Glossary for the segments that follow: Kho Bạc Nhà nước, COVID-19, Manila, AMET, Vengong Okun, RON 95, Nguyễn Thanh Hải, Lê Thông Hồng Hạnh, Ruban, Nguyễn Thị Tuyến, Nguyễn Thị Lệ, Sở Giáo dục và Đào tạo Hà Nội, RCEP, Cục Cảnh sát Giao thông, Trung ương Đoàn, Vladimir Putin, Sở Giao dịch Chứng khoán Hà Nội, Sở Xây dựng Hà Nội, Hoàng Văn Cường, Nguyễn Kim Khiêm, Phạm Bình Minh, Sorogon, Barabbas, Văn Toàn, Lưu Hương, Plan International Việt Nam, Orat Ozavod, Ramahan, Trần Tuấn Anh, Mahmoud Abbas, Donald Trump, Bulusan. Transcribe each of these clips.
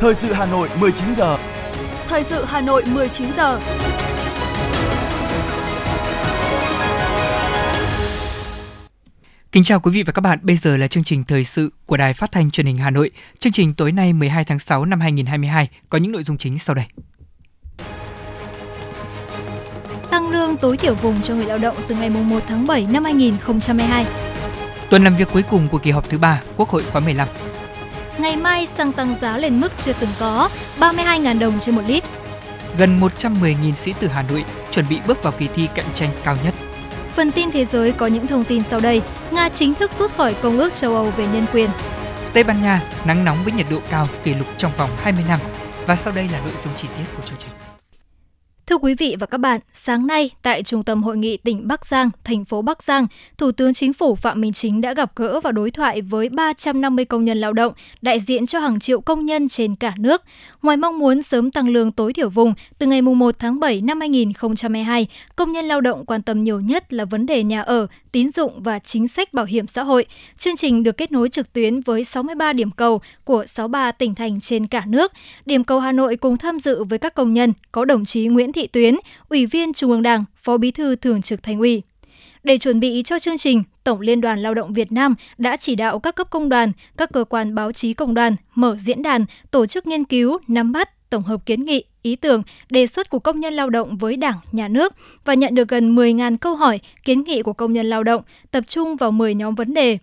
Thời sự Hà Nội 19 giờ. Thời sự Hà Nội 19 giờ. Kính chào quý vị và các bạn, bây giờ là chương trình thời sự của Đài Phát thanh Truyền hình Hà Nội. Chương trình tối nay 12 tháng 6 năm 2022 có những nội dung chính sau đây. Tăng lương tối thiểu vùng cho người lao động từ ngày 1 tháng 7 năm 2022. Tuần làm việc cuối cùng của kỳ họp thứ 3 Quốc hội khóa 15. Ngày mai xăng tăng giá lên mức chưa từng có, 32.000 đồng trên 1 lít. Gần 110.000 sĩ tử Hà Nội chuẩn bị bước vào kỳ thi cạnh tranh cao nhất. Phần tin thế giới có những thông tin sau đây. Nga chính thức rút khỏi Công ước châu Âu về nhân quyền. Tây Ban Nha nắng nóng với nhiệt độ cao kỷ lục trong vòng 20 năm. Và sau đây là nội dung chi tiết của chương trình. Thưa quý vị và các bạn, sáng nay tại Trung tâm Hội nghị tỉnh Bắc Giang, thành phố Bắc Giang, Thủ tướng Chính phủ Phạm Minh Chính đã gặp gỡ và đối thoại với 350 công nhân lao động, đại diện cho hàng triệu công nhân trên cả nước. Ngoài mong muốn sớm tăng lương tối thiểu vùng, từ ngày 1 tháng 7 năm 2022, công nhân lao động quan tâm nhiều nhất là vấn đề nhà ở, tín dụng và chính sách bảo hiểm xã hội. Chương trình được kết nối trực tuyến với 63 điểm cầu của 63 tỉnh thành trên cả nước. Điểm cầu Hà Nội cùng tham dự với các công nhân có đồng chí Nguyễn Thị Tuyến, Ủy viên Trung ương Đảng, Phó Bí thư Thường trực Thành ủy. Để chuẩn bị cho chương trình, Tổng Liên đoàn Lao động Việt Nam đã chỉ đạo các cấp công đoàn, các cơ quan báo chí công đoàn mở diễn đàn, tổ chức nghiên cứu, nắm bắt, tổng hợp kiến nghị, ý tưởng, đề xuất của công nhân lao động với Đảng, Nhà nước và nhận được gần 10.000 câu hỏi, kiến nghị của công nhân lao động, tập trung vào 10 nhóm vấn đề.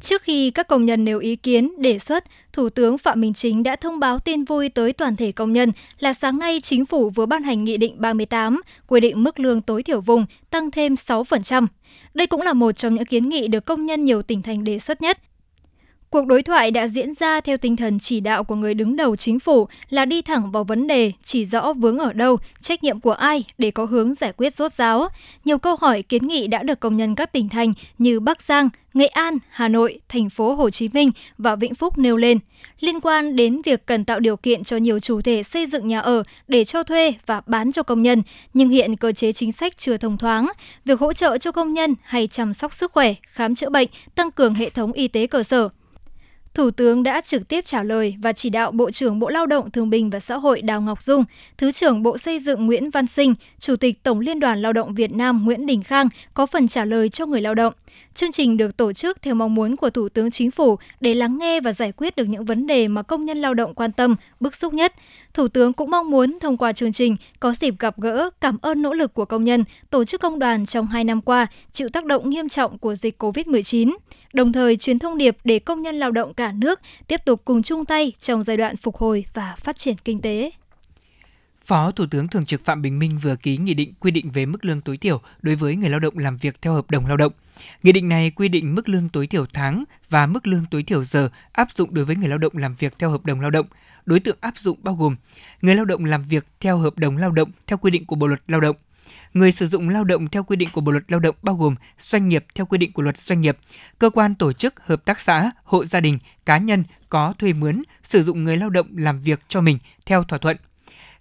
Trước khi các công nhân nêu ý kiến, đề xuất, Thủ tướng Phạm Minh Chính đã thông báo tin vui tới toàn thể công nhân là sáng nay Chính phủ vừa ban hành Nghị định 38, quy định mức lương tối thiểu vùng tăng thêm 6%. Đây cũng là một trong những kiến nghị được công nhân nhiều tỉnh thành đề xuất nhất. Cuộc đối thoại đã diễn ra theo tinh thần chỉ đạo của người đứng đầu Chính phủ là đi thẳng vào vấn đề, chỉ rõ vướng ở đâu, trách nhiệm của ai để có hướng giải quyết rốt ráo. Nhiều câu hỏi kiến nghị đã được công nhân các tỉnh thành như Bắc Giang, Nghệ An, Hà Nội, thành phố Hồ Chí Minh và Vĩnh Phúc nêu lên. Liên quan đến việc cần tạo điều kiện cho nhiều chủ thể xây dựng nhà ở để cho thuê và bán cho công nhân, nhưng hiện cơ chế chính sách chưa thông thoáng, việc hỗ trợ cho công nhân hay chăm sóc sức khỏe, khám chữa bệnh, tăng cường hệ thống y tế cơ sở. Thủ tướng đã trực tiếp trả lời và chỉ đạo Bộ trưởng Bộ Lao động Thương binh và Xã hội Đào Ngọc Dung, Thứ trưởng Bộ Xây dựng Nguyễn Văn Sinh, Chủ tịch Tổng Liên đoàn Lao động Việt Nam Nguyễn Đình Khang có phần trả lời cho người lao động. Chương trình được tổ chức theo mong muốn của Thủ tướng Chính phủ để lắng nghe và giải quyết được những vấn đề mà công nhân lao động quan tâm, bức xúc nhất. Thủ tướng cũng mong muốn thông qua chương trình có dịp gặp gỡ, cảm ơn nỗ lực của công nhân, tổ chức công đoàn trong 2 năm qua chịu tác động nghiêm trọng của dịch COVID-19, đồng thời truyền thông điệp để công nhân lao động cả nước tiếp tục cùng chung tay trong giai đoạn phục hồi và phát triển kinh tế. Phó Thủ tướng Thường trực Phạm Bình Minh vừa ký nghị định quy định về mức lương tối thiểu đối với người lao động làm việc theo hợp đồng lao động. Nghị định này quy định mức lương tối thiểu tháng và mức lương tối thiểu giờ áp dụng đối với người lao động làm việc theo hợp đồng lao động. Đối tượng áp dụng bao gồm người lao động làm việc theo hợp đồng lao động theo quy định của Bộ luật Lao động, người sử dụng lao động theo quy định của Bộ luật Lao động bao gồm doanh nghiệp theo quy định của Luật Doanh nghiệp, cơ quan tổ chức, hợp tác xã, hộ gia đình, cá nhân có thuê mướn sử dụng người lao động làm việc cho mình theo thỏa thuận.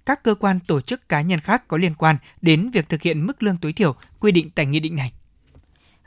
Các cơ quan tổ chức cá nhân khác có liên quan đến việc thực hiện mức lương tối thiểu quy định tại nghị định này.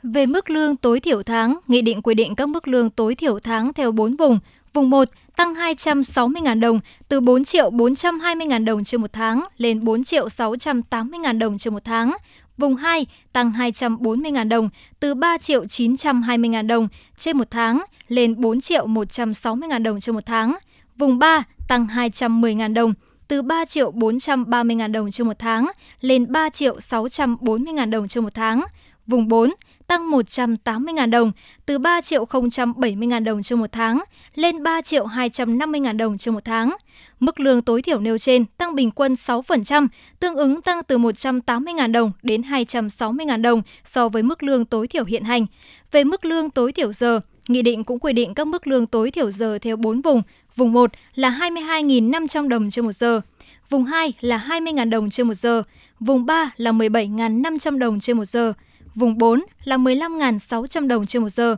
Về mức lương tối thiểu tháng, nghị định quy định các mức lương tối thiểu tháng theo 4 vùng. Vùng 1 tăng 260.000 đồng từ 4.420.000 đồng trên một tháng lên 4.680.000 đồng trên một tháng. Vùng 2 tăng 240.000 đồng từ 3.920.000 đồng trên một tháng lên 4.160.000 đồng trên một tháng. Vùng 3 tăng 210.000 đồng từ 3.430.000 đồng trên một tháng lên 3.640.000 đồng trên một tháng. Vùng 4 tăng 180.000 đồng từ 3.070.000 đồng trên một tháng lên 3.250.000 đồng trên một tháng. Mức lương tối thiểu nêu trên tăng bình quân 6%, tương ứng tăng từ 180.000 đồng đến 260.000 đồng so với mức lương tối thiểu hiện hành. Về mức lương tối thiểu giờ, nghị định cũng quy định các mức lương tối thiểu giờ theo 4 vùng. Vùng 1 là 22.500 đồng trên một giờ, vùng 2 là 20.000 đồng trên một giờ, vùng 3 là 17.500 đồng trên một giờ, vùng 4 là 15.600 đồng trên một giờ.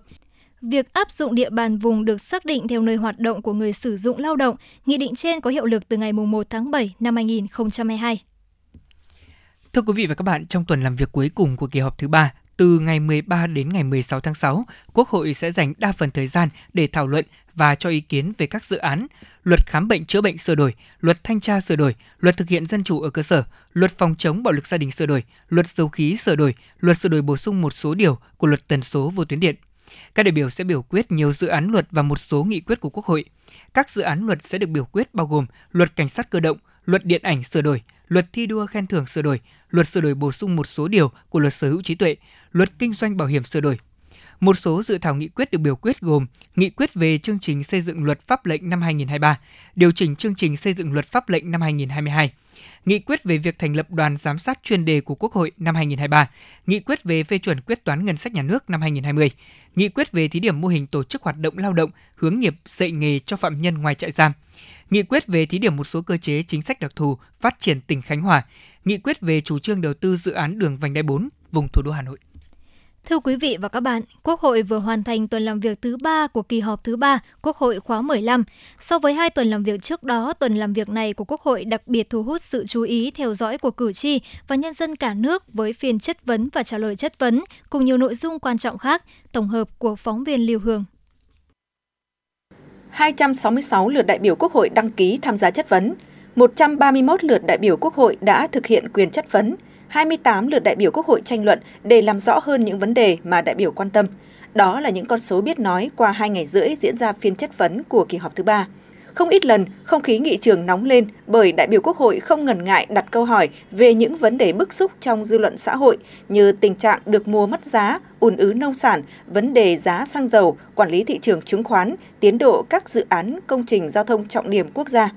Việc áp dụng địa bàn vùng được xác định theo nơi hoạt động của người sử dụng lao động. Nghị định trên có hiệu lực từ ngày 1 tháng 7 năm 2022. Thưa quý vị và các bạn, trong tuần làm việc cuối cùng của kỳ họp thứ 3, từ ngày 13 đến ngày 16 tháng 6, Quốc hội sẽ dành đa phần thời gian để thảo luận và cho ý kiến về các dự án Luật khám bệnh chữa bệnh sửa đổi, Luật thanh tra sửa đổi, Luật thực hiện dân chủ ở cơ sở, Luật phòng chống bạo lực gia đình sửa đổi, Luật dầu khí sửa đổi, Luật sửa đổi bổ sung một số điều của Luật tần số vô tuyến điện. Các đại biểu sẽ biểu quyết nhiều dự án luật và một số nghị quyết của Quốc hội. Các dự án luật sẽ được biểu quyết bao gồm Luật Cảnh sát cơ động, Luật Điện ảnh sửa đổi, Luật thi đua khen thưởng sửa đổi, Luật sửa đổi bổ sung một số điều của Luật sở hữu trí tuệ, Luật kinh doanh bảo hiểm sửa đổi. Một số dự thảo nghị quyết được biểu quyết gồm Nghị quyết về chương trình xây dựng luật pháp lệnh năm 2023, điều chỉnh chương trình xây dựng luật pháp lệnh năm 2022, Nghị quyết về việc thành lập đoàn giám sát chuyên đề của Quốc hội năm 2023, Nghị quyết về phê chuẩn quyết toán ngân sách nhà nước năm 2020, Nghị quyết về thí điểm mô hình tổ chức hoạt động lao động hướng nghiệp dạy nghề cho phạm nhân ngoài trại giam, Nghị quyết về thí điểm một số cơ chế chính sách đặc thù phát triển tỉnh Khánh Hòa, Nghị quyết về chủ trương đầu tư dự án đường vành đai 4 vùng thủ đô Hà Nội. Thưa quý vị và các bạn, Quốc hội vừa hoàn thành tuần làm việc thứ 3 của kỳ họp thứ 3 Quốc hội khóa 15. So với 2 tuần làm việc trước đó, tuần làm việc này của Quốc hội đặc biệt thu hút sự chú ý theo dõi của cử tri và nhân dân cả nước với phiên chất vấn và trả lời chất vấn cùng nhiều nội dung quan trọng khác, tổng hợp của phóng viên Lưu Hương. 266 lượt đại biểu Quốc hội đăng ký tham gia chất vấn, 131 lượt đại biểu Quốc hội đã thực hiện quyền chất vấn, 28 lượt đại biểu Quốc hội tranh luận để làm rõ hơn những vấn đề mà đại biểu quan tâm. Đó là những con số biết nói qua 2 ngày rưỡi diễn ra phiên chất vấn của kỳ họp thứ 3. Không ít lần, không khí nghị trường nóng lên bởi đại biểu Quốc hội không ngần ngại đặt câu hỏi về những vấn đề bức xúc trong dư luận xã hội như tình trạng được mua mất giá, ùn ứ nông sản, vấn đề giá xăng dầu, quản lý thị trường chứng khoán, tiến độ các dự án công trình giao thông trọng điểm quốc gia.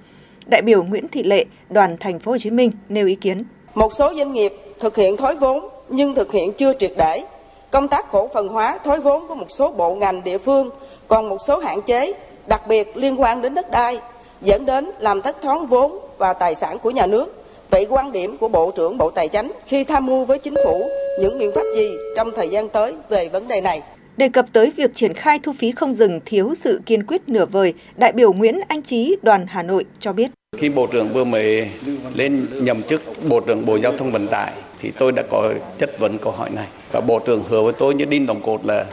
Đại biểu Nguyễn Thị Lệ, đoàn Thành phố Hồ Chí Minh nêu ý kiến. Một số doanh nghiệp thực hiện thoái vốn nhưng thực hiện chưa triệt để. Công tác cổ phần hóa thoái vốn của một số bộ ngành địa phương còn một số hạn chế, đặc biệt liên quan đến đất đai, dẫn đến làm thất thoát vốn và tài sản của nhà nước. Vậy quan điểm của Bộ trưởng Bộ Tài chính khi tham mưu với Chính phủ những biện pháp gì trong thời gian tới về vấn đề này? Đề cập tới việc triển khai thu phí không dừng thiếu sự kiên quyết nửa vời, đại biểu Nguyễn Anh Chí, đoàn Hà Nội cho biết. Khi Bộ trưởng vừa mới lên nhậm chức Bộ trưởng Bộ Giao thông Vận tải thì tôi đã có chất vấn câu hỏi này. Và Bộ trưởng hứa với tôi như đinh đóng cột là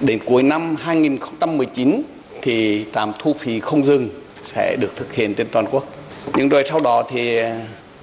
đến cuối năm 2019 thì trạm thu phí không dừng sẽ được thực hiện trên toàn quốc. Nhưng rồi sau đó thì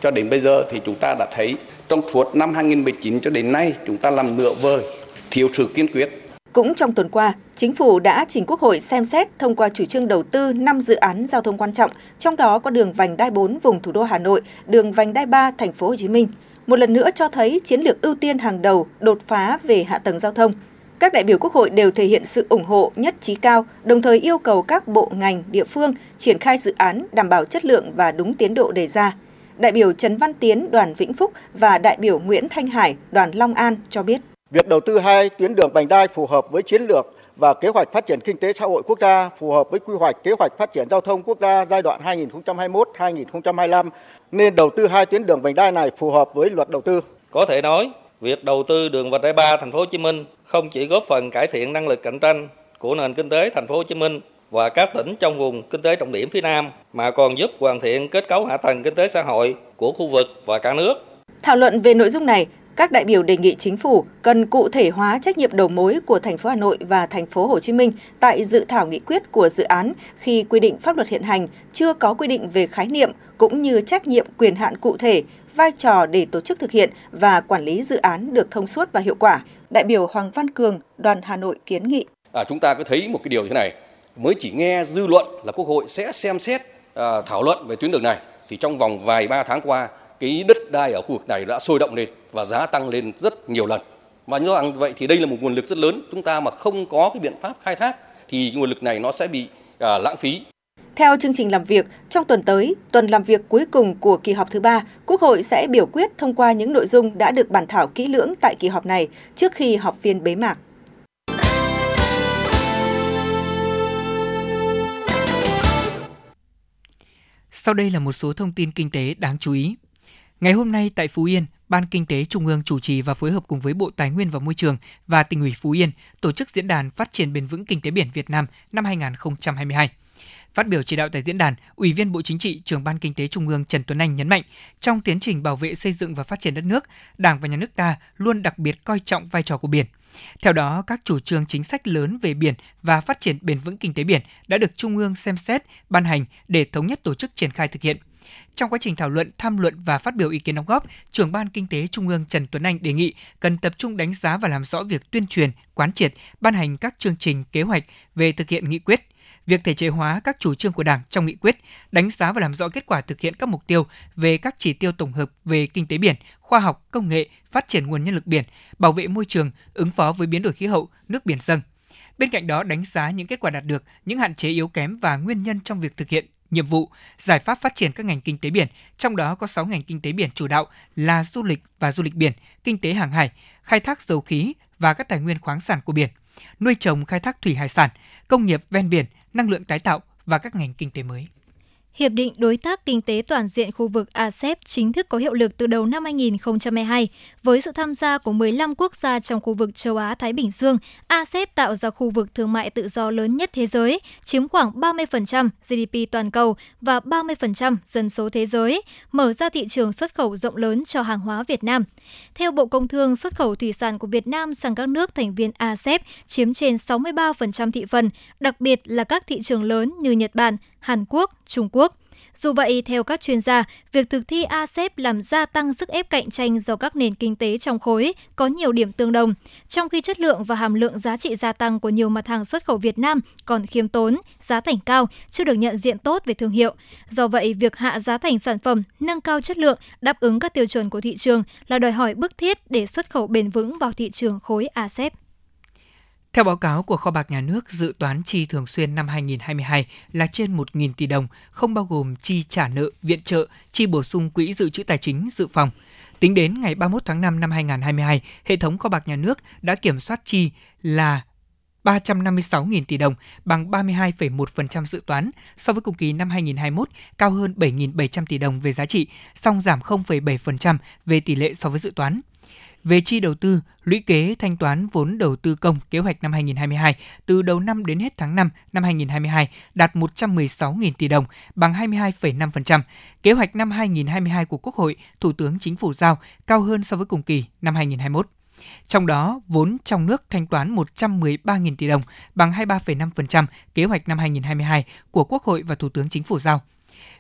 cho đến bây giờ thì chúng ta đã thấy trong suốt năm 2019 cho đến nay chúng ta làm nửa vời, thiếu sự kiên quyết. Cũng trong tuần qua, Chính phủ đã trình Quốc hội xem xét thông qua chủ trương đầu tư 5 dự án giao thông quan trọng, trong đó có đường vành đai 4 vùng thủ đô Hà Nội, đường vành đai 3 thành phố Hồ Chí Minh. Một lần nữa cho thấy chiến lược ưu tiên hàng đầu, đột phá về hạ tầng giao thông. Các đại biểu Quốc hội đều thể hiện sự ủng hộ nhất trí cao, đồng thời yêu cầu các bộ ngành, địa phương triển khai dự án đảm bảo chất lượng và đúng tiến độ đề ra. Đại biểu Trần Văn Tiến, đoàn Vĩnh Phúc và đại biểu Nguyễn Thanh Hải, đoàn Long An cho biết. Việc đầu tư 2 tuyến đường vành đai phù hợp với chiến lược và kế hoạch phát triển kinh tế xã hội quốc gia, phù hợp với quy hoạch kế hoạch phát triển giao thông quốc gia giai đoạn 2021-2025, nên đầu tư 2 tuyến đường vành đai này phù hợp với luật đầu tư. Có thể nói, việc đầu tư đường vành đai 3 thành phố Hồ Chí Minh không chỉ góp phần cải thiện năng lực cạnh tranh của nền kinh tế thành phố Hồ Chí Minh và các tỉnh trong vùng kinh tế trọng điểm phía Nam mà còn giúp hoàn thiện kết cấu hạ tầng kinh tế xã hội của khu vực và cả nước. Thảo luận về nội dung này, các đại biểu đề nghị Chính phủ cần cụ thể hóa trách nhiệm đầu mối của thành phố Hà Nội và thành phố Hồ Chí Minh tại dự thảo nghị quyết của dự án khi quy định pháp luật hiện hành chưa có quy định về khái niệm cũng như trách nhiệm quyền hạn cụ thể, vai trò để tổ chức thực hiện và quản lý dự án được thông suốt và hiệu quả. Đại biểu Hoàng Văn Cường, đoàn Hà Nội kiến nghị. Chúng ta cứ thấy một cái điều thế này, mới chỉ nghe dư luận là Quốc hội sẽ xem xét thảo luận về tuyến đường này thì trong vòng vài 3 tháng qua cái đất đai ở khu vực này đã sôi động lên và giá tăng lên rất nhiều lần. Và do vậy thì đây là một nguồn lực rất lớn, chúng ta mà không có cái biện pháp khai thác thì nguồn lực này nó sẽ bị lãng phí. Theo chương trình làm việc, trong tuần tới, tuần làm việc cuối cùng của kỳ họp thứ 3, Quốc hội sẽ biểu quyết thông qua những nội dung đã được bàn thảo kỹ lưỡng tại kỳ họp này trước khi họp phiên bế mạc. Sau đây là một số thông tin kinh tế đáng chú ý. Ngày hôm nay tại Phú Yên, Ban Kinh tế Trung ương chủ trì và phối hợp cùng với Bộ Tài nguyên và Môi trường và Tỉnh ủy Phú Yên tổ chức Diễn đàn Phát triển bền vững Kinh tế biển Việt Nam năm 2022. Phát biểu chỉ đạo tại diễn đàn, Ủy viên Bộ Chính trị, Trưởng Ban Kinh tế Trung ương Trần Tuấn Anh nhấn mạnh, trong tiến trình bảo vệ, xây dựng và phát triển đất nước, Đảng và Nhà nước ta luôn đặc biệt coi trọng vai trò của biển. Theo đó, các chủ trương chính sách lớn về biển và phát triển bền vững kinh tế biển đã được Trung ương xem xét, ban hành để thống nhất tổ chức triển khai thực hiện. Trong quá trình thảo luận, tham luận và phát biểu ý kiến đóng góp, Trưởng Ban Kinh tế Trung ương Trần Tuấn Anh đề nghị cần tập trung đánh giá và làm rõ việc tuyên truyền, quán triệt, ban hành các chương trình, kế hoạch về thực hiện nghị quyết, việc thể chế hóa các chủ trương của Đảng trong nghị quyết, đánh giá và làm rõ kết quả thực hiện các mục tiêu về các chỉ tiêu tổng hợp về kinh tế biển, khoa học, công nghệ, phát triển nguồn nhân lực biển, bảo vệ môi trường, ứng phó với biến đổi khí hậu, nước biển dâng. Bên cạnh đó, đánh giá những kết quả đạt được, những hạn chế yếu kém và nguyên nhân trong việc thực hiện nhiệm vụ, giải pháp phát triển các ngành kinh tế biển, trong đó có 6 ngành kinh tế biển chủ đạo là du lịch và du lịch biển, kinh tế hàng hải, khai thác dầu khí và các tài nguyên khoáng sản của biển, nuôi trồng khai thác thủy hải sản, công nghiệp ven biển, năng lượng tái tạo và các ngành kinh tế mới. Hiệp định Đối tác Kinh tế Toàn diện khu vực RCEP chính thức có hiệu lực từ đầu năm 2022. Với sự tham gia của 15 quốc gia trong khu vực châu Á-Thái Bình Dương, RCEP tạo ra khu vực thương mại tự do lớn nhất thế giới, chiếm khoảng 30% GDP toàn cầu và 30% dân số thế giới, mở ra thị trường xuất khẩu rộng lớn cho hàng hóa Việt Nam. Theo Bộ Công Thương, xuất khẩu thủy sản của Việt Nam sang các nước thành viên RCEP chiếm trên 63% thị phần, đặc biệt là các thị trường lớn như Nhật Bản, Hàn Quốc, Trung Quốc. Dù vậy, theo các chuyên gia, việc thực thi RCEP làm gia tăng sức ép cạnh tranh do các nền kinh tế trong khối có nhiều điểm tương đồng, trong khi chất lượng và hàm lượng giá trị gia tăng của nhiều mặt hàng xuất khẩu Việt Nam còn khiêm tốn, giá thành cao, chưa được nhận diện tốt về thương hiệu. Do vậy, việc hạ giá thành sản phẩm, nâng cao chất lượng, đáp ứng các tiêu chuẩn của thị trường là đòi hỏi bức thiết để xuất khẩu bền vững vào thị trường khối RCEP. Theo báo cáo của Kho Bạc Nhà nước, dự toán chi thường xuyên năm 2022 là trên 1.000 tỷ đồng, không bao gồm chi trả nợ, viện trợ, chi bổ sung quỹ dự trữ tài chính, dự phòng. Tính đến ngày 31 tháng 5 năm 2022, hệ thống Kho Bạc Nhà nước đã kiểm soát chi là 356.000 tỷ đồng, bằng 32,1% dự toán. So với cùng kỳ năm 2021, cao hơn 7.700 tỷ đồng về giá trị, song giảm 0,7% về tỷ lệ so với dự toán. Về chi đầu tư, lũy kế thanh toán vốn đầu tư công kế hoạch năm 2022 từ đầu năm đến hết tháng 5 năm 2022 đạt 116.000 tỷ đồng, bằng 22,5%. Kế hoạch năm 2022 của Quốc hội, Thủ tướng Chính phủ giao cao hơn so với cùng kỳ năm 2021. Trong đó, vốn trong nước thanh toán 113.000 tỷ đồng, bằng 23,5% kế hoạch năm 2022 của Quốc hội và Thủ tướng Chính phủ giao.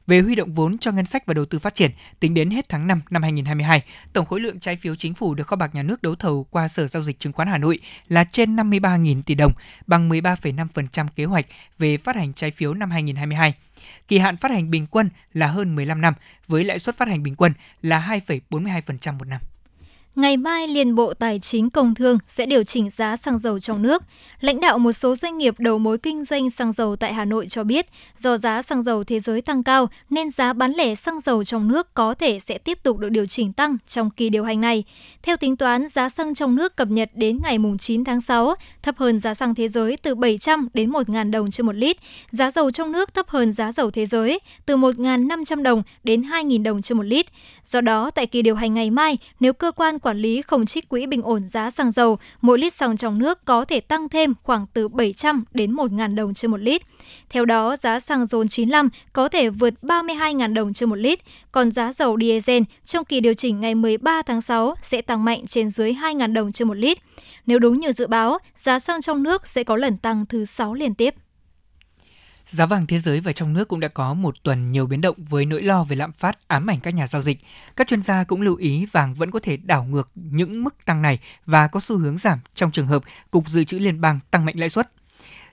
Về huy động vốn cho ngân sách và đầu tư phát triển, tính đến hết tháng 5 năm 2022, tổng khối lượng trái phiếu chính phủ được Kho Bạc Nhà nước đấu thầu qua Sở Giao dịch Chứng khoán Hà Nội là trên 53.000 tỷ đồng, bằng 13,5% kế hoạch về phát hành trái phiếu năm 2022. Kỳ hạn phát hành bình quân là hơn 15 năm, với lãi suất phát hành bình quân là 2,42% một năm. Ngày mai, Liên Bộ Tài chính Công Thương sẽ điều chỉnh giá xăng dầu trong nước. Lãnh đạo một số doanh nghiệp đầu mối kinh doanh xăng dầu tại Hà Nội cho biết, do giá xăng dầu thế giới tăng cao nên giá bán lẻ xăng dầu trong nước có thể sẽ tiếp tục được điều chỉnh tăng trong kỳ điều hành này. Theo tính toán, giá xăng trong nước cập nhật đến ngày 9 tháng 6 thấp hơn giá xăng thế giới từ 700 đến 1.000 đồng trên 1 lít, giá dầu trong nước thấp hơn giá dầu thế giới từ 1.500 đồng đến 2.000 đồng trên 1 lít. Do đó, tại kỳ điều hành ngày mai, nếu cơ quan quản lý không trích quỹ bình ổn giá xăng dầu, mỗi lít xăng trong nước có thể tăng thêm khoảng từ 700 đến 1.000 đồng trên 1 lít. Theo đó, giá xăng RON 95 có thể vượt 32.000 đồng trên 1 lít, còn giá dầu diesel trong kỳ điều chỉnh ngày 13 tháng 6 sẽ tăng mạnh trên dưới 2.000 đồng trên 1 lít. Nếu đúng như dự báo, giá xăng trong nước sẽ có lần tăng thứ 6 liên tiếp. Giá vàng thế giới và trong nước cũng đã có một tuần nhiều biến động với nỗi lo về lạm phát ám ảnh các nhà giao dịch. Các chuyên gia cũng lưu ý vàng vẫn có thể đảo ngược những mức tăng này và có xu hướng giảm trong trường hợp Cục Dự trữ Liên bang tăng mạnh lãi suất.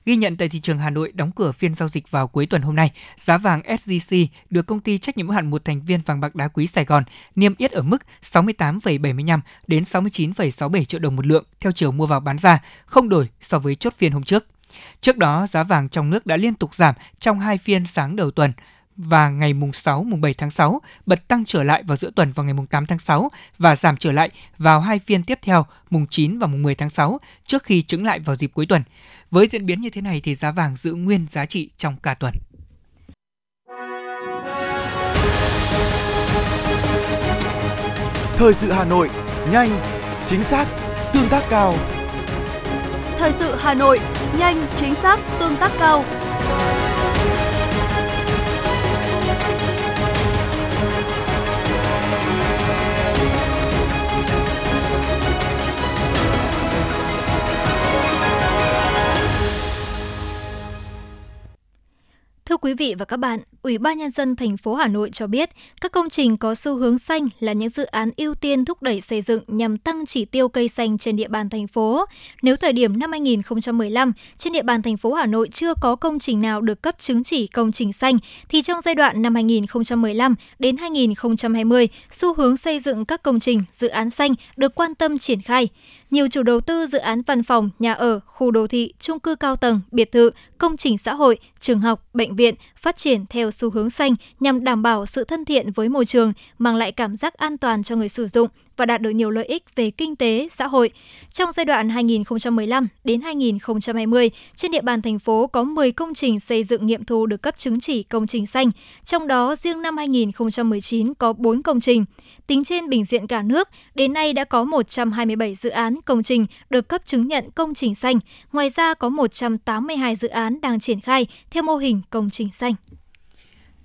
Ghi nhận tại thị trường Hà Nội đóng cửa phiên giao dịch vào cuối tuần hôm nay, giá vàng SJC được công ty trách nhiệm hữu hạn một thành viên vàng bạc đá quý Sài Gòn niêm yết ở mức 68,75 đến 69,67 triệu đồng một lượng theo chiều mua vào bán ra, không đổi so với chốt phiên hôm trước. Trước đó, giá vàng trong nước đã liên tục giảm trong hai phiên sáng đầu tuần và ngày 6, 7 tháng 6, bật tăng trở lại vào giữa tuần vào ngày 8 tháng 6 và giảm trở lại vào hai phiên tiếp theo, 9 và 10 tháng 6, trước khi chững lại vào dịp cuối tuần. Với diễn biến như thế này thì giá vàng giữ nguyên giá trị trong cả tuần. Thời sự Hà Nội, nhanh, chính xác, tương tác cao. Thời sự Hà Nội, nhanh, chính xác, tương tác cao. quý vị và các bạn, Ủy ban Nhân dân thành phố Hà Nội cho biết, các công trình có xu hướng xanh là những dự án ưu tiên thúc đẩy xây dựng nhằm tăng chỉ tiêu cây xanh trên địa bàn thành phố. Nếu thời điểm năm 2015, trên địa bàn thành phố Hà Nội chưa có công trình nào được cấp chứng chỉ công trình xanh, thì trong giai đoạn năm 2015 đến 2020, xu hướng xây dựng các công trình, dự án xanh được quan tâm triển khai. Nhiều chủ đầu tư dự án văn phòng, nhà ở, khu đô thị, chung cư cao tầng, biệt thự, công trình xã hội, trường học, bệnh viện phát triển theo xu hướng xanh nhằm đảm bảo sự thân thiện với môi trường, mang lại cảm giác an toàn cho người sử dụng và đạt được nhiều lợi ích về kinh tế, xã hội. Trong giai đoạn 2015 đến 2020, trên địa bàn thành phố có 10 công trình xây dựng nghiệm thu được cấp chứng chỉ công trình xanh, trong đó riêng năm 2019 có 4 công trình. Tính trên bình diện cả nước, đến nay đã có 127 dự án công trình được cấp chứng nhận công trình xanh. Ngoài ra có 182 dự án đang triển khai theo mô hình công trình xanh.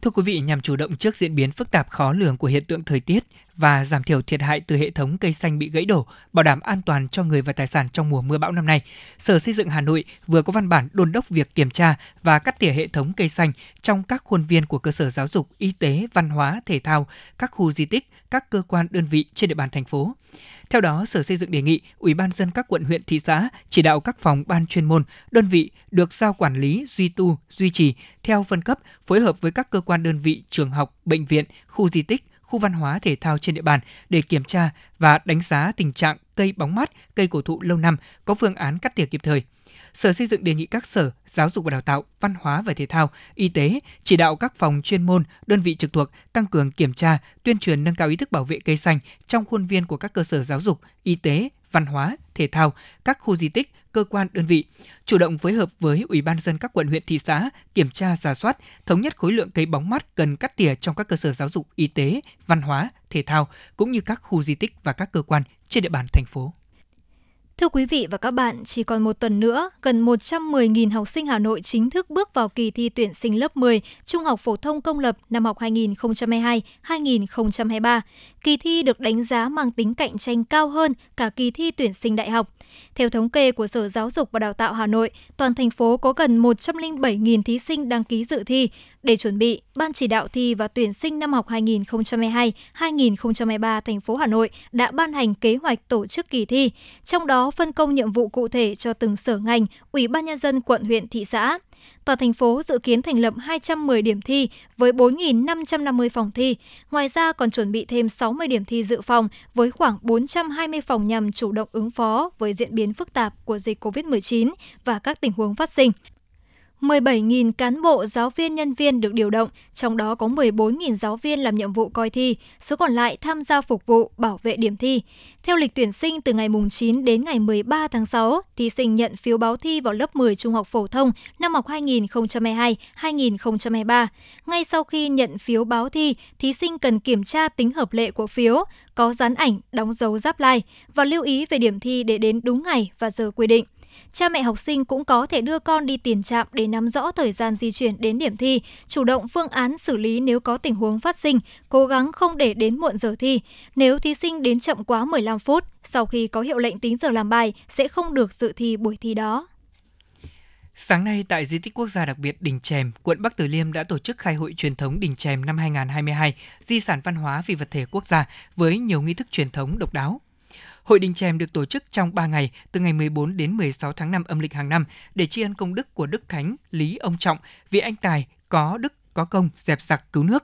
Thưa quý vị, nhằm chủ động trước diễn biến phức tạp khó lường của hiện tượng thời tiết và giảm thiểu thiệt hại từ hệ thống cây xanh bị gãy đổ, bảo đảm an toàn cho người và tài sản trong mùa mưa bão năm nay, Sở Xây dựng Hà Nội vừa có văn bản đôn đốc việc kiểm tra và cắt tỉa hệ thống cây xanh trong các khuôn viên của cơ sở giáo dục, y tế, văn hóa, thể thao, các khu di tích, các cơ quan đơn vị trên địa bàn thành phố. Theo đó, Sở Xây dựng đề nghị Ủy ban nhân dân các quận, huyện, thị xã chỉ đạo các phòng ban chuyên môn, đơn vị được giao quản lý, duy tu, duy trì theo phân cấp, phối hợp với các cơ quan đơn vị, trường học, bệnh viện, khu di tích, khu văn hóa thể thao trên địa bàn để kiểm tra và đánh giá tình trạng cây bóng mát, cây cổ thụ lâu năm, có phương án cắt tỉa kịp thời. Sở Xây dựng đề nghị các sở giáo dục và đào tạo, văn hóa và thể thao, y tế chỉ đạo các phòng chuyên môn, đơn vị trực thuộc tăng cường kiểm tra, tuyên truyền nâng cao ý thức bảo vệ cây xanh trong khuôn viên của các cơ sở giáo dục, y tế, văn hóa, thể thao, các khu di tích, cơ quan đơn vị, chủ động phối hợp với Ủy ban nhân dân các quận, huyện, thị xã kiểm tra, rà soát, thống nhất khối lượng cây bóng mát cần cắt tỉa trong các cơ sở giáo dục, y tế, văn hóa, thể thao cũng như các khu di tích và các cơ quan trên địa bàn thành phố. Thưa quý vị và các bạn, chỉ còn một tuần nữa, gần 110.000 học sinh Hà Nội chính thức bước vào kỳ thi tuyển sinh lớp 10 Trung học phổ thông công lập năm học 2022-2023. Kỳ thi được đánh giá mang tính cạnh tranh cao hơn cả kỳ thi tuyển sinh đại học. Theo thống kê của Sở Giáo dục và Đào tạo Hà Nội, toàn thành phố có gần 107.000 thí sinh đăng ký dự thi. Để chuẩn bị, Ban chỉ đạo thi và tuyển sinh năm học 2022-2023 thành phố Hà Nội đã ban hành kế hoạch tổ chức kỳ thi, trong đó phân công nhiệm vụ cụ thể cho từng sở ngành, Ủy ban nhân dân quận, huyện, thị xã. Toàn thành phố dự kiến thành lập 210 điểm thi với 4.550 phòng thi. Ngoài ra còn chuẩn bị thêm 60 điểm thi dự phòng với khoảng 420 phòng nhằm chủ động ứng phó với diễn biến phức tạp của dịch COVID-19 và các tình huống phát sinh. 17.000 cán bộ, giáo viên, nhân viên được điều động, trong đó có 14.000 giáo viên làm nhiệm vụ coi thi, số còn lại tham gia phục vụ, bảo vệ điểm thi. Theo lịch tuyển sinh, từ ngày 9 đến ngày 13 tháng 6, thí sinh nhận phiếu báo thi vào lớp 10 Trung học phổ thông năm học 2022-2023. Ngay sau khi nhận phiếu báo thi, thí sinh cần kiểm tra tính hợp lệ của phiếu, có dán ảnh, đóng dấu giáp lai và lưu ý về điểm thi để đến đúng ngày và giờ quy định. Cha mẹ học sinh cũng có thể đưa con đi tiền trạm để nắm rõ thời gian di chuyển đến điểm thi, chủ động phương án xử lý nếu có tình huống phát sinh, cố gắng không để đến muộn giờ thi. Nếu thí sinh đến chậm quá 15 phút, sau khi có hiệu lệnh tính giờ làm bài, sẽ không được dự thi buổi thi đó. Sáng nay, tại Di tích Quốc gia đặc biệt Đình Chèm, quận Bắc Từ Liêm đã tổ chức khai hội truyền thống Đình Chèm năm 2022, di sản văn hóa phi vật thể quốc gia với nhiều nghi thức truyền thống độc đáo. Hội Đình Chèm được tổ chức trong 3 ngày, từ ngày 14 đến 16 tháng 5 âm lịch hàng năm, để tri ân công đức của Đức Thánh Lý Ông Trọng, vị anh tài có đức có công dẹp giặc cứu nước.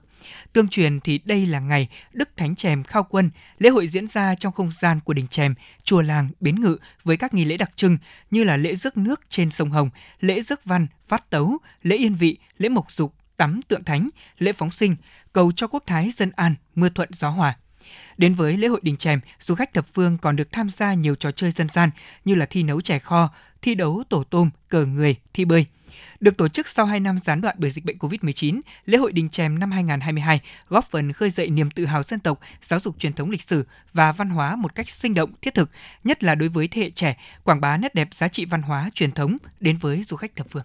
Tương truyền thì đây là ngày Đức Thánh Chèm khao quân. Lễ hội diễn ra trong không gian của Đình Chèm, chùa làng, bến ngự với các nghi lễ đặc trưng như là lễ rước nước trên sông Hồng, lễ rước văn, phát tấu, lễ yên vị, lễ mộc dục, tắm tượng thánh, lễ phóng sinh, cầu cho quốc thái dân an, mưa thuận gió hòa. Đến với lễ hội Đình Chèm, du khách thập phương còn được tham gia nhiều trò chơi dân gian như là thi nấu chè kho, thi đấu tổ tôm, cờ người, thi bơi. Được tổ chức sau 2 năm gián đoạn bởi dịch bệnh COVID-19, lễ hội Đình Chèm năm 2022 góp phần khơi dậy niềm tự hào dân tộc, giáo dục truyền thống lịch sử và văn hóa một cách sinh động, thiết thực, nhất là đối với thế hệ trẻ, quảng bá nét đẹp giá trị văn hóa truyền thống đến với du khách thập phương.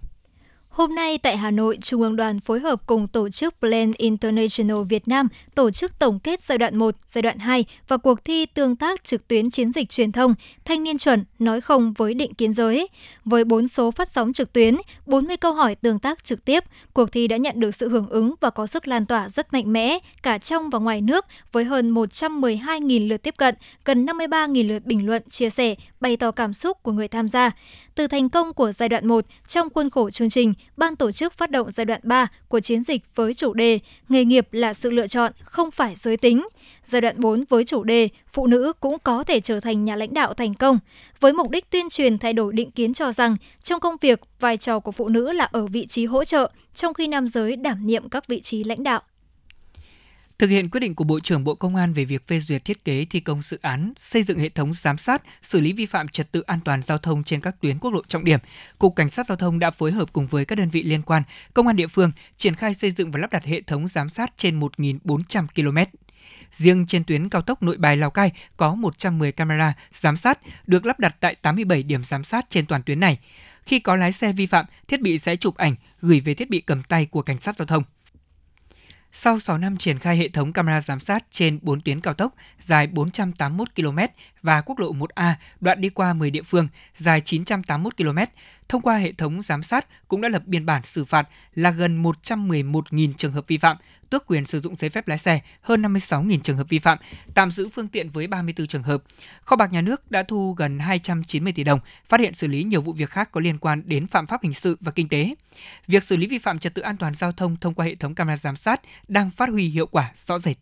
Hôm nay tại Hà Nội, Trung ương Đoàn phối hợp cùng tổ chức Plan International Việt Nam tổ chức tổng kết giai đoạn 1, giai đoạn 2 và cuộc thi tương tác trực tuyến chiến dịch truyền thông Thanh niên chuẩn nói không với định kiến giới. Với 4 số phát sóng trực tuyến, 40 câu hỏi tương tác trực tiếp, cuộc thi đã nhận được sự hưởng ứng và có sức lan tỏa rất mạnh mẽ cả trong và ngoài nước với hơn 112.000 lượt tiếp cận, gần 53.000 lượt bình luận, chia sẻ, bày tỏ cảm xúc của người tham gia. Từ thành công của giai đoạn 1, trong khuôn khổ chương trình, Ban tổ chức phát động giai đoạn 3 của chiến dịch với chủ đề Nghề nghiệp là sự lựa chọn, không phải giới tính. Giai đoạn 4 với chủ đề Phụ nữ cũng có thể trở thành nhà lãnh đạo thành công, với mục đích tuyên truyền thay đổi định kiến cho rằng trong công việc, vai trò của phụ nữ là ở vị trí hỗ trợ, trong khi nam giới đảm nhiệm các vị trí lãnh đạo. Thực hiện quyết định của Bộ trưởng Bộ Công an về việc phê duyệt thiết kế thi công dự án xây dựng hệ thống giám sát, xử lý vi phạm trật tự an toàn giao thông trên các tuyến quốc lộ trọng điểm, Cục Cảnh sát Giao thông đã phối hợp cùng với các đơn vị liên quan, công an địa phương triển khai xây dựng và lắp đặt hệ thống giám sát trên 1.400 km. Riêng trên tuyến cao tốc Nội Bài - Lào Cai có 110 camera giám sát được lắp đặt tại 87 điểm giám sát trên toàn tuyến này. Khi có lái xe vi phạm, thiết bị sẽ chụp ảnh gửi về thiết bị cầm tay của Cảnh sát Giao thông. Sau 6 năm triển khai hệ thống camera giám sát trên 4 tuyến cao tốc dài 481 km và quốc lộ 1A đoạn đi qua 10 địa phương dài 981 km, thông qua hệ thống giám sát cũng đã lập biên bản xử phạt là gần 111.000 trường hợp vi phạm, tước quyền sử dụng giấy phép lái xe hơn 56.000 trường hợp vi phạm, tạm giữ phương tiện với 34 trường hợp. Kho bạc Nhà nước đã thu gần 290 tỷ đồng, phát hiện xử lý nhiều vụ việc khác có liên quan đến phạm pháp hình sự và kinh tế. Việc xử lý vi phạm trật tự an toàn giao thông thông qua hệ thống camera giám sát đang phát huy hiệu quả rõ rệt.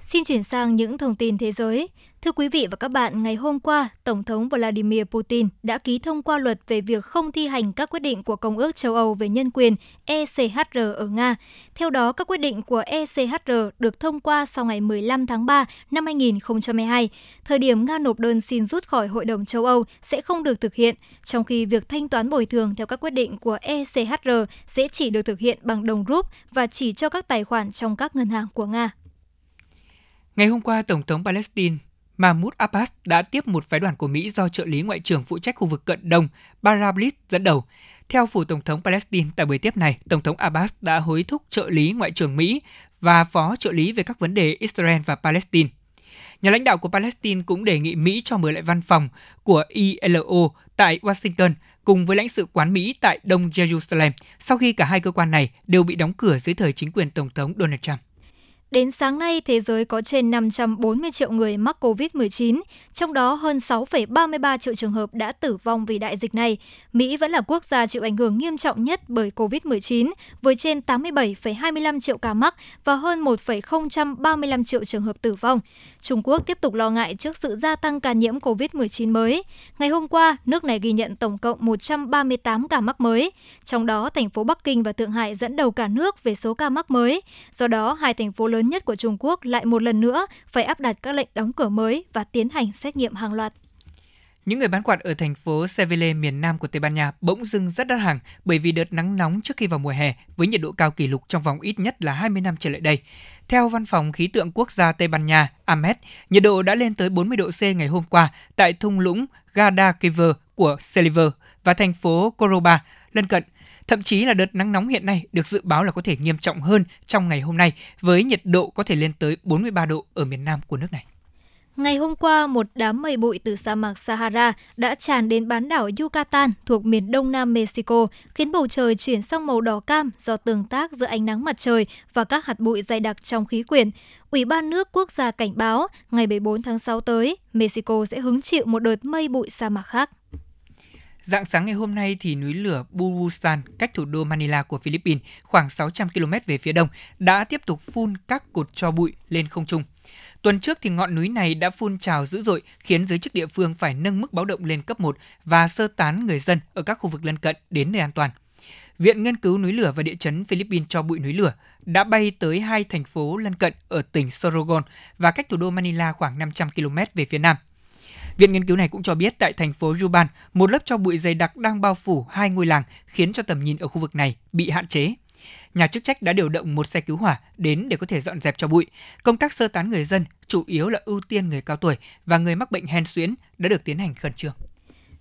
Xin chuyển sang những thông tin thế giới. Thưa quý vị và các bạn, ngày hôm qua, Tổng thống Vladimir Putin đã ký thông qua luật về việc không thi hành các quyết định của Công ước châu Âu về nhân quyền ECHR ở Nga. Theo đó, các quyết định của ECHR được thông qua sau ngày 15 tháng 3 năm 2022. Thời điểm Nga nộp đơn xin rút khỏi Hội đồng châu Âu sẽ không được thực hiện, trong khi việc thanh toán bồi thường theo các quyết định của ECHR sẽ chỉ được thực hiện bằng đồng rúp và chỉ cho các tài khoản trong các ngân hàng của Nga. Ngày hôm qua, Tổng thống Palestine Mahmoud Abbas đã tiếp một phái đoàn của Mỹ do trợ lý ngoại trưởng phụ trách khu vực Cận Đông Barabbas dẫn đầu. Theo phủ Tổng thống Palestine, tại buổi tiếp này, Tổng thống Abbas đã hối thúc trợ lý ngoại trưởng Mỹ và phó trợ lý về các vấn đề Israel và Palestine. Nhà lãnh đạo của Palestine cũng đề nghị Mỹ cho mở lại văn phòng của ILO tại Washington cùng với lãnh sự quán Mỹ tại Đông Jerusalem, sau khi cả hai cơ quan này đều bị đóng cửa dưới thời chính quyền Tổng thống Donald Trump. Đến sáng nay, thế giới có trên 540 triệu người mắc COVID-19, trong đó hơn 6,33 triệu trường hợp đã tử vong vì đại dịch này. Mỹ vẫn là quốc gia chịu ảnh hưởng nghiêm trọng nhất bởi COVID-19, với trên 87,25 triệu ca mắc và hơn 1,035 triệu trường hợp tử vong. Trung Quốc tiếp tục lo ngại trước sự gia tăng ca nhiễm COVID-19 mới. Ngày hôm qua, nước này ghi nhận tổng cộng 138 ca mắc mới, trong đó thành phố Bắc Kinh và Thượng Hải dẫn đầu cả nước về số ca mắc mới. Do đó, hai thành phố lớn nhất của Trung Quốc lại một lần nữa phải áp đặt các lệnh đóng cửa mới và tiến hành xét nghiệm hàng loạt. Những người bán quạt ở thành phố Seville, miền nam của Tây Ban Nha bỗng dưng rất đắt hàng bởi vì đợt nắng nóng trước khi vào mùa hè với nhiệt độ cao kỷ lục trong vòng ít nhất là 20 năm trở lại đây. Theo Văn phòng Khí tượng Quốc gia Tây Ban Nha, AMET, nhiệt độ đã lên tới 40 độ C ngày hôm qua tại thung lũng Guadalquivir của Seville và thành phố Córdoba lân cận. Thậm chí là đợt nắng nóng hiện nay được dự báo là có thể nghiêm trọng hơn trong ngày hôm nay với nhiệt độ có thể lên tới 43 độ ở miền nam của nước này. Ngày hôm qua, một đám mây bụi từ sa mạc Sahara đã tràn đến bán đảo Yucatan thuộc miền đông nam Mexico, khiến bầu trời chuyển sang màu đỏ cam do tương tác giữa ánh nắng mặt trời và các hạt bụi dày đặc trong khí quyển. Ủy ban nước quốc gia cảnh báo, ngày 14 tháng 6 tới, Mexico sẽ hứng chịu một đợt mây bụi sa mạc khác. Rạng sáng ngày hôm nay thì núi lửa Bulusan cách thủ đô Manila của Philippines khoảng 600 km về phía đông đã tiếp tục phun các cột tro bụi lên không trung. Tuần trước thì ngọn núi này đã phun trào dữ dội khiến giới chức địa phương phải nâng mức báo động lên cấp 1 và sơ tán người dân ở các khu vực lân cận đến nơi an toàn. Viện Nghiên cứu Núi lửa và Địa chấn Philippines cho bụi núi lửa đã bay tới hai thành phố lân cận ở tỉnh Sorogon và cách thủ đô Manila khoảng 500 km về phía nam. Viện nghiên cứu này cũng cho biết tại thành phố Ruban, một lớp tro bụi dày đặc đang bao phủ hai ngôi làng khiến cho tầm nhìn ở khu vực này bị hạn chế. Nhà chức trách đã điều động một xe cứu hỏa đến để có thể dọn dẹp cho bụi. Công tác sơ tán người dân, chủ yếu là ưu tiên người cao tuổi và người mắc bệnh hen suyễn đã được tiến hành khẩn trương.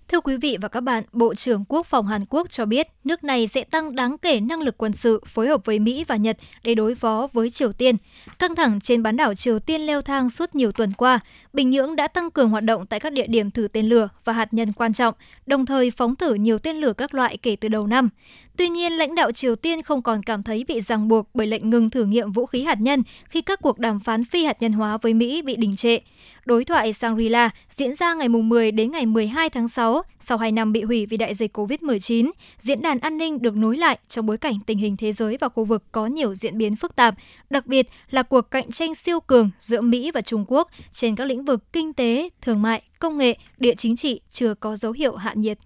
Thưa quý vị và các bạn, Bộ trưởng Quốc phòng Hàn Quốc cho biết nước này sẽ tăng đáng kể năng lực quân sự phối hợp với Mỹ và Nhật để đối phó với Triều Tiên. Căng thẳng trên bán đảo Triều Tiên leo thang suốt nhiều tuần qua, Bình Nhưỡng đã tăng cường hoạt động tại các địa điểm thử tên lửa và hạt nhân quan trọng, đồng thời phóng thử nhiều tên lửa các loại kể từ đầu năm. Tuy nhiên, lãnh đạo Triều Tiên không còn cảm thấy bị ràng buộc bởi lệnh ngừng thử nghiệm vũ khí hạt nhân khi các cuộc đàm phán phi hạt nhân hóa với Mỹ bị đình trệ. Đối thoại Shangri-La diễn ra ngày 10 đến ngày 12 tháng 6, sau 2 năm bị hủy vì đại dịch COVID-19, diễn đàn an ninh được nối lại trong bối cảnh tình hình thế giới và khu vực có nhiều diễn biến phức tạp, đặc biệt là cuộc cạnh tranh siêu cường giữa Mỹ và Trung Quốc trên các lĩnh vực kinh tế, thương mại, công nghệ, địa chính trị chưa có dấu hiệu hạ nhiệt.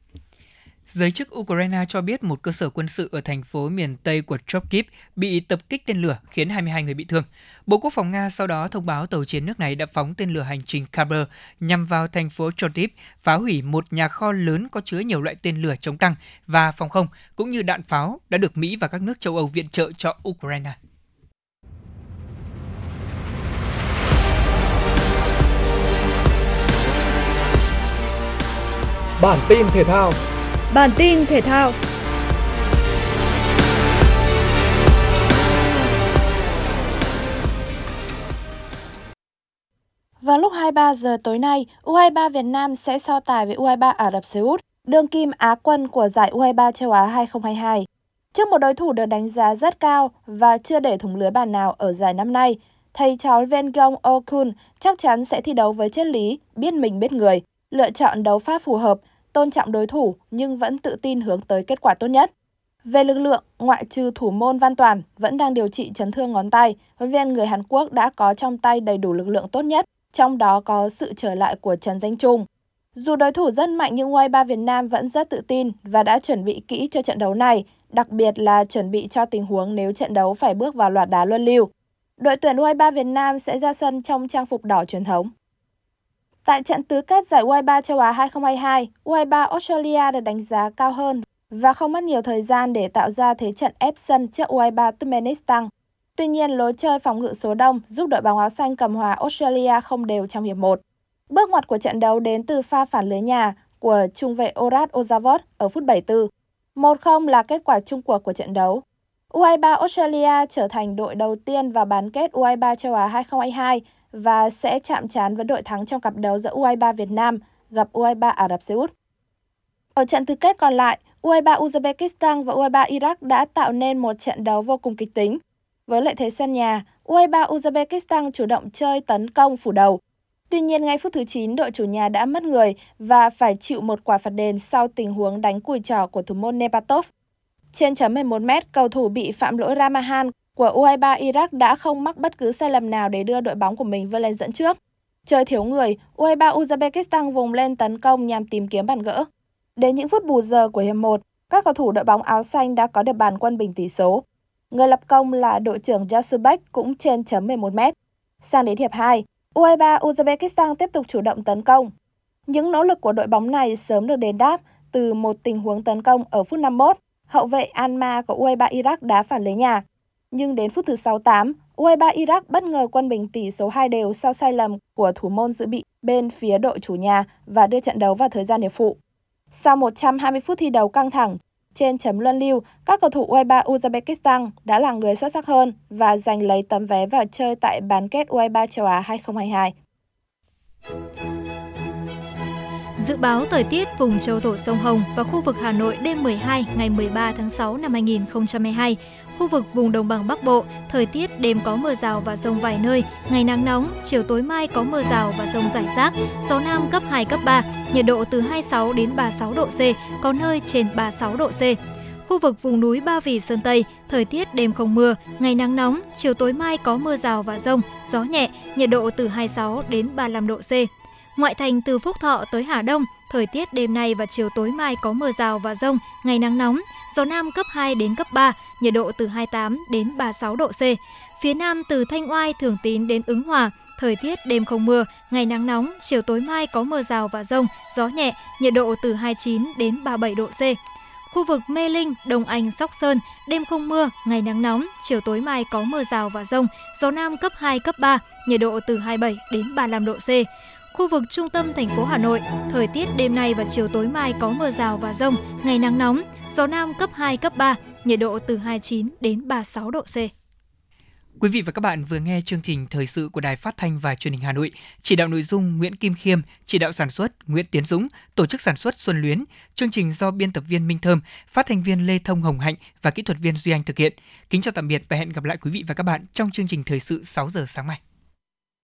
Giới chức Ukraine cho biết một cơ sở quân sự ở thành phố miền Tây của Chopkip bị tập kích tên lửa khiến 22 người bị thương. Bộ Quốc phòng Nga sau đó thông báo tàu chiến nước này đã phóng tên lửa hành trình Khyber nhằm vào thành phố Chopkip, phá hủy một nhà kho lớn có chứa nhiều loại tên lửa chống tăng và phòng không, cũng như đạn pháo đã được Mỹ và các nước châu Âu viện trợ cho Ukraine. Bản tin thể thao. Vào lúc 23 giờ tối nay, U23 Việt Nam sẽ so tài với U23 Ả Rập Xê Út, đương kim Á quân của giải U23 châu Á 2022. Trước một đối thủ được đánh giá rất cao và chưa để thủng lưới bàn nào ở giải năm nay, thầy trò Vengong Okun chắc chắn sẽ thi đấu với triết lý biết mình biết người, lựa chọn đấu pháp phù hợp, tôn trọng đối thủ nhưng vẫn tự tin hướng tới kết quả tốt nhất. Về lực lượng, ngoại trừ thủ môn Văn Toàn vẫn đang điều trị chấn thương ngón tay, huấn luyện viên người Hàn Quốc đã có trong tay đầy đủ lực lượng tốt nhất, trong đó có sự trở lại của Trần Danh Trung. Dù đối thủ rất mạnh nhưng U23 Việt Nam vẫn rất tự tin và đã chuẩn bị kỹ cho trận đấu này, đặc biệt là chuẩn bị cho tình huống nếu trận đấu phải bước vào loạt đá luân lưu. Đội tuyển U23 Việt Nam sẽ ra sân trong trang phục đỏ truyền thống. Tại trận tứ kết giải U23 châu Á 2022, U23 Australia được đánh giá cao hơn và không mất nhiều thời gian để tạo ra thế trận ép sân trước U23 Turkmenistan. Tuy nhiên, lối chơi phòng ngự số đông giúp đội bóng áo xanh cầm hòa Australia không đều trong hiệp 1. Bước ngoặt của trận đấu đến từ pha phản lưới nhà của trung vệ Orat Ozavod ở phút 74. 1-0 là kết quả chung cuộc của trận đấu. U23 Australia trở thành đội đầu tiên vào bán kết U23 châu Á 2022 và sẽ chạm trán với đội thắng trong cặp đấu giữa U23 Việt Nam gặp U23 Ả Rập Xê Út. Ở trận tứ kết còn lại, U23 Uzbekistan và U23 Iraq đã tạo nên một trận đấu vô cùng kịch tính. Với lợi thế sân nhà, U23 Uzbekistan chủ động chơi tấn công phủ đầu. Tuy nhiên, ngay phút thứ 9, đội chủ nhà đã mất người và phải chịu một quả phạt đền sau tình huống đánh cùi trỏ của thủ môn Nepatov. Trên chấm 11m, cầu thủ bị phạm lỗi Ramahan của U23 Iraq đã không mắc bất cứ sai lầm nào để đưa đội bóng của mình vươn lên dẫn trước. Chơi thiếu người, U23 Uzbekistan vùng lên tấn công nhằm tìm kiếm bàn gỡ. Đến những phút bù giờ của hiệp 1, các cầu thủ đội bóng áo xanh đã có được bàn quân bình tỷ số. Người lập công là đội trưởng Yasubek cũng trên chấm 11m. Sang đến hiệp 2, U23 Uzbekistan tiếp tục chủ động tấn công. Những nỗ lực của đội bóng này sớm được đền đáp từ một tình huống tấn công ở phút 51, hậu vệ Alma của U23 Iraq đá phản lưới nhà. Nhưng đến phút thứ 68, U23 Iraq bất ngờ quân bình tỷ số 2-2 sau sai lầm của thủ môn dự bị bên phía đội chủ nhà và đưa trận đấu vào thời gian hiệp phụ. Sau 120 phút thi đấu căng thẳng, trên chấm luân lưu, các cầu thủ U23 Uzbekistan đã là người xuất sắc hơn và giành lấy tấm vé vào chơi tại bán kết U23 châu Á 2022. Dự báo thời tiết vùng châu thổ sông Hồng và khu vực Hà Nội đêm 12 ngày 13 tháng 6 năm 2022. Khu vực vùng đồng bằng Bắc Bộ, thời tiết đêm có mưa rào và dông vài nơi, ngày nắng nóng, chiều tối mai có mưa rào và dông rải rác, gió Nam cấp 2, cấp 3, nhiệt độ từ 26 đến 36 độ C, có nơi trên 36 độ C. Khu vực vùng núi Ba Vì, Sơn Tây, thời tiết đêm không mưa, ngày nắng nóng, chiều tối mai có mưa rào và dông, gió nhẹ, nhiệt độ từ 26 đến 35 độ C. Ngoại thành từ Phúc Thọ tới Hà Đông, thời tiết đêm nay và chiều tối mai có mưa rào và dông, ngày nắng nóng, gió Nam cấp 2 đến cấp 3, nhiệt độ từ 28 đến 36 độ C. Phía Nam từ Thanh Oai, Thường Tín đến Ứng Hòa, thời tiết đêm không mưa, ngày nắng nóng, chiều tối mai có mưa rào và dông, gió nhẹ, nhiệt độ từ 29 đến 37 độ C. Khu vực Mê Linh, Đông Anh, Sóc Sơn, đêm không mưa, ngày nắng nóng, chiều tối mai có mưa rào và dông, gió Nam cấp 2, cấp 3, nhiệt độ từ 27 đến 35 độ C. Khu vực trung tâm thành phố Hà Nội, thời tiết đêm nay và chiều tối mai có mưa rào và dông, ngày nắng nóng, gió Nam cấp 2, cấp 3, nhiệt độ từ 29 đến 36 độ C. Quý vị và các bạn vừa nghe chương trình thời sự của Đài Phát thanh và Truyền hình Hà Nội, chỉ đạo nội dung Nguyễn Kim Khiêm, chỉ đạo sản xuất Nguyễn Tiến Dũng, tổ chức sản xuất Xuân Luyến, chương trình do biên tập viên Minh Thơm, phát thanh viên Lê Thông Hồng Hạnh và kỹ thuật viên Duy Anh thực hiện. Kính chào tạm biệt và hẹn gặp lại quý vị và các bạn trong chương trình thời sự 6 giờ sáng mai.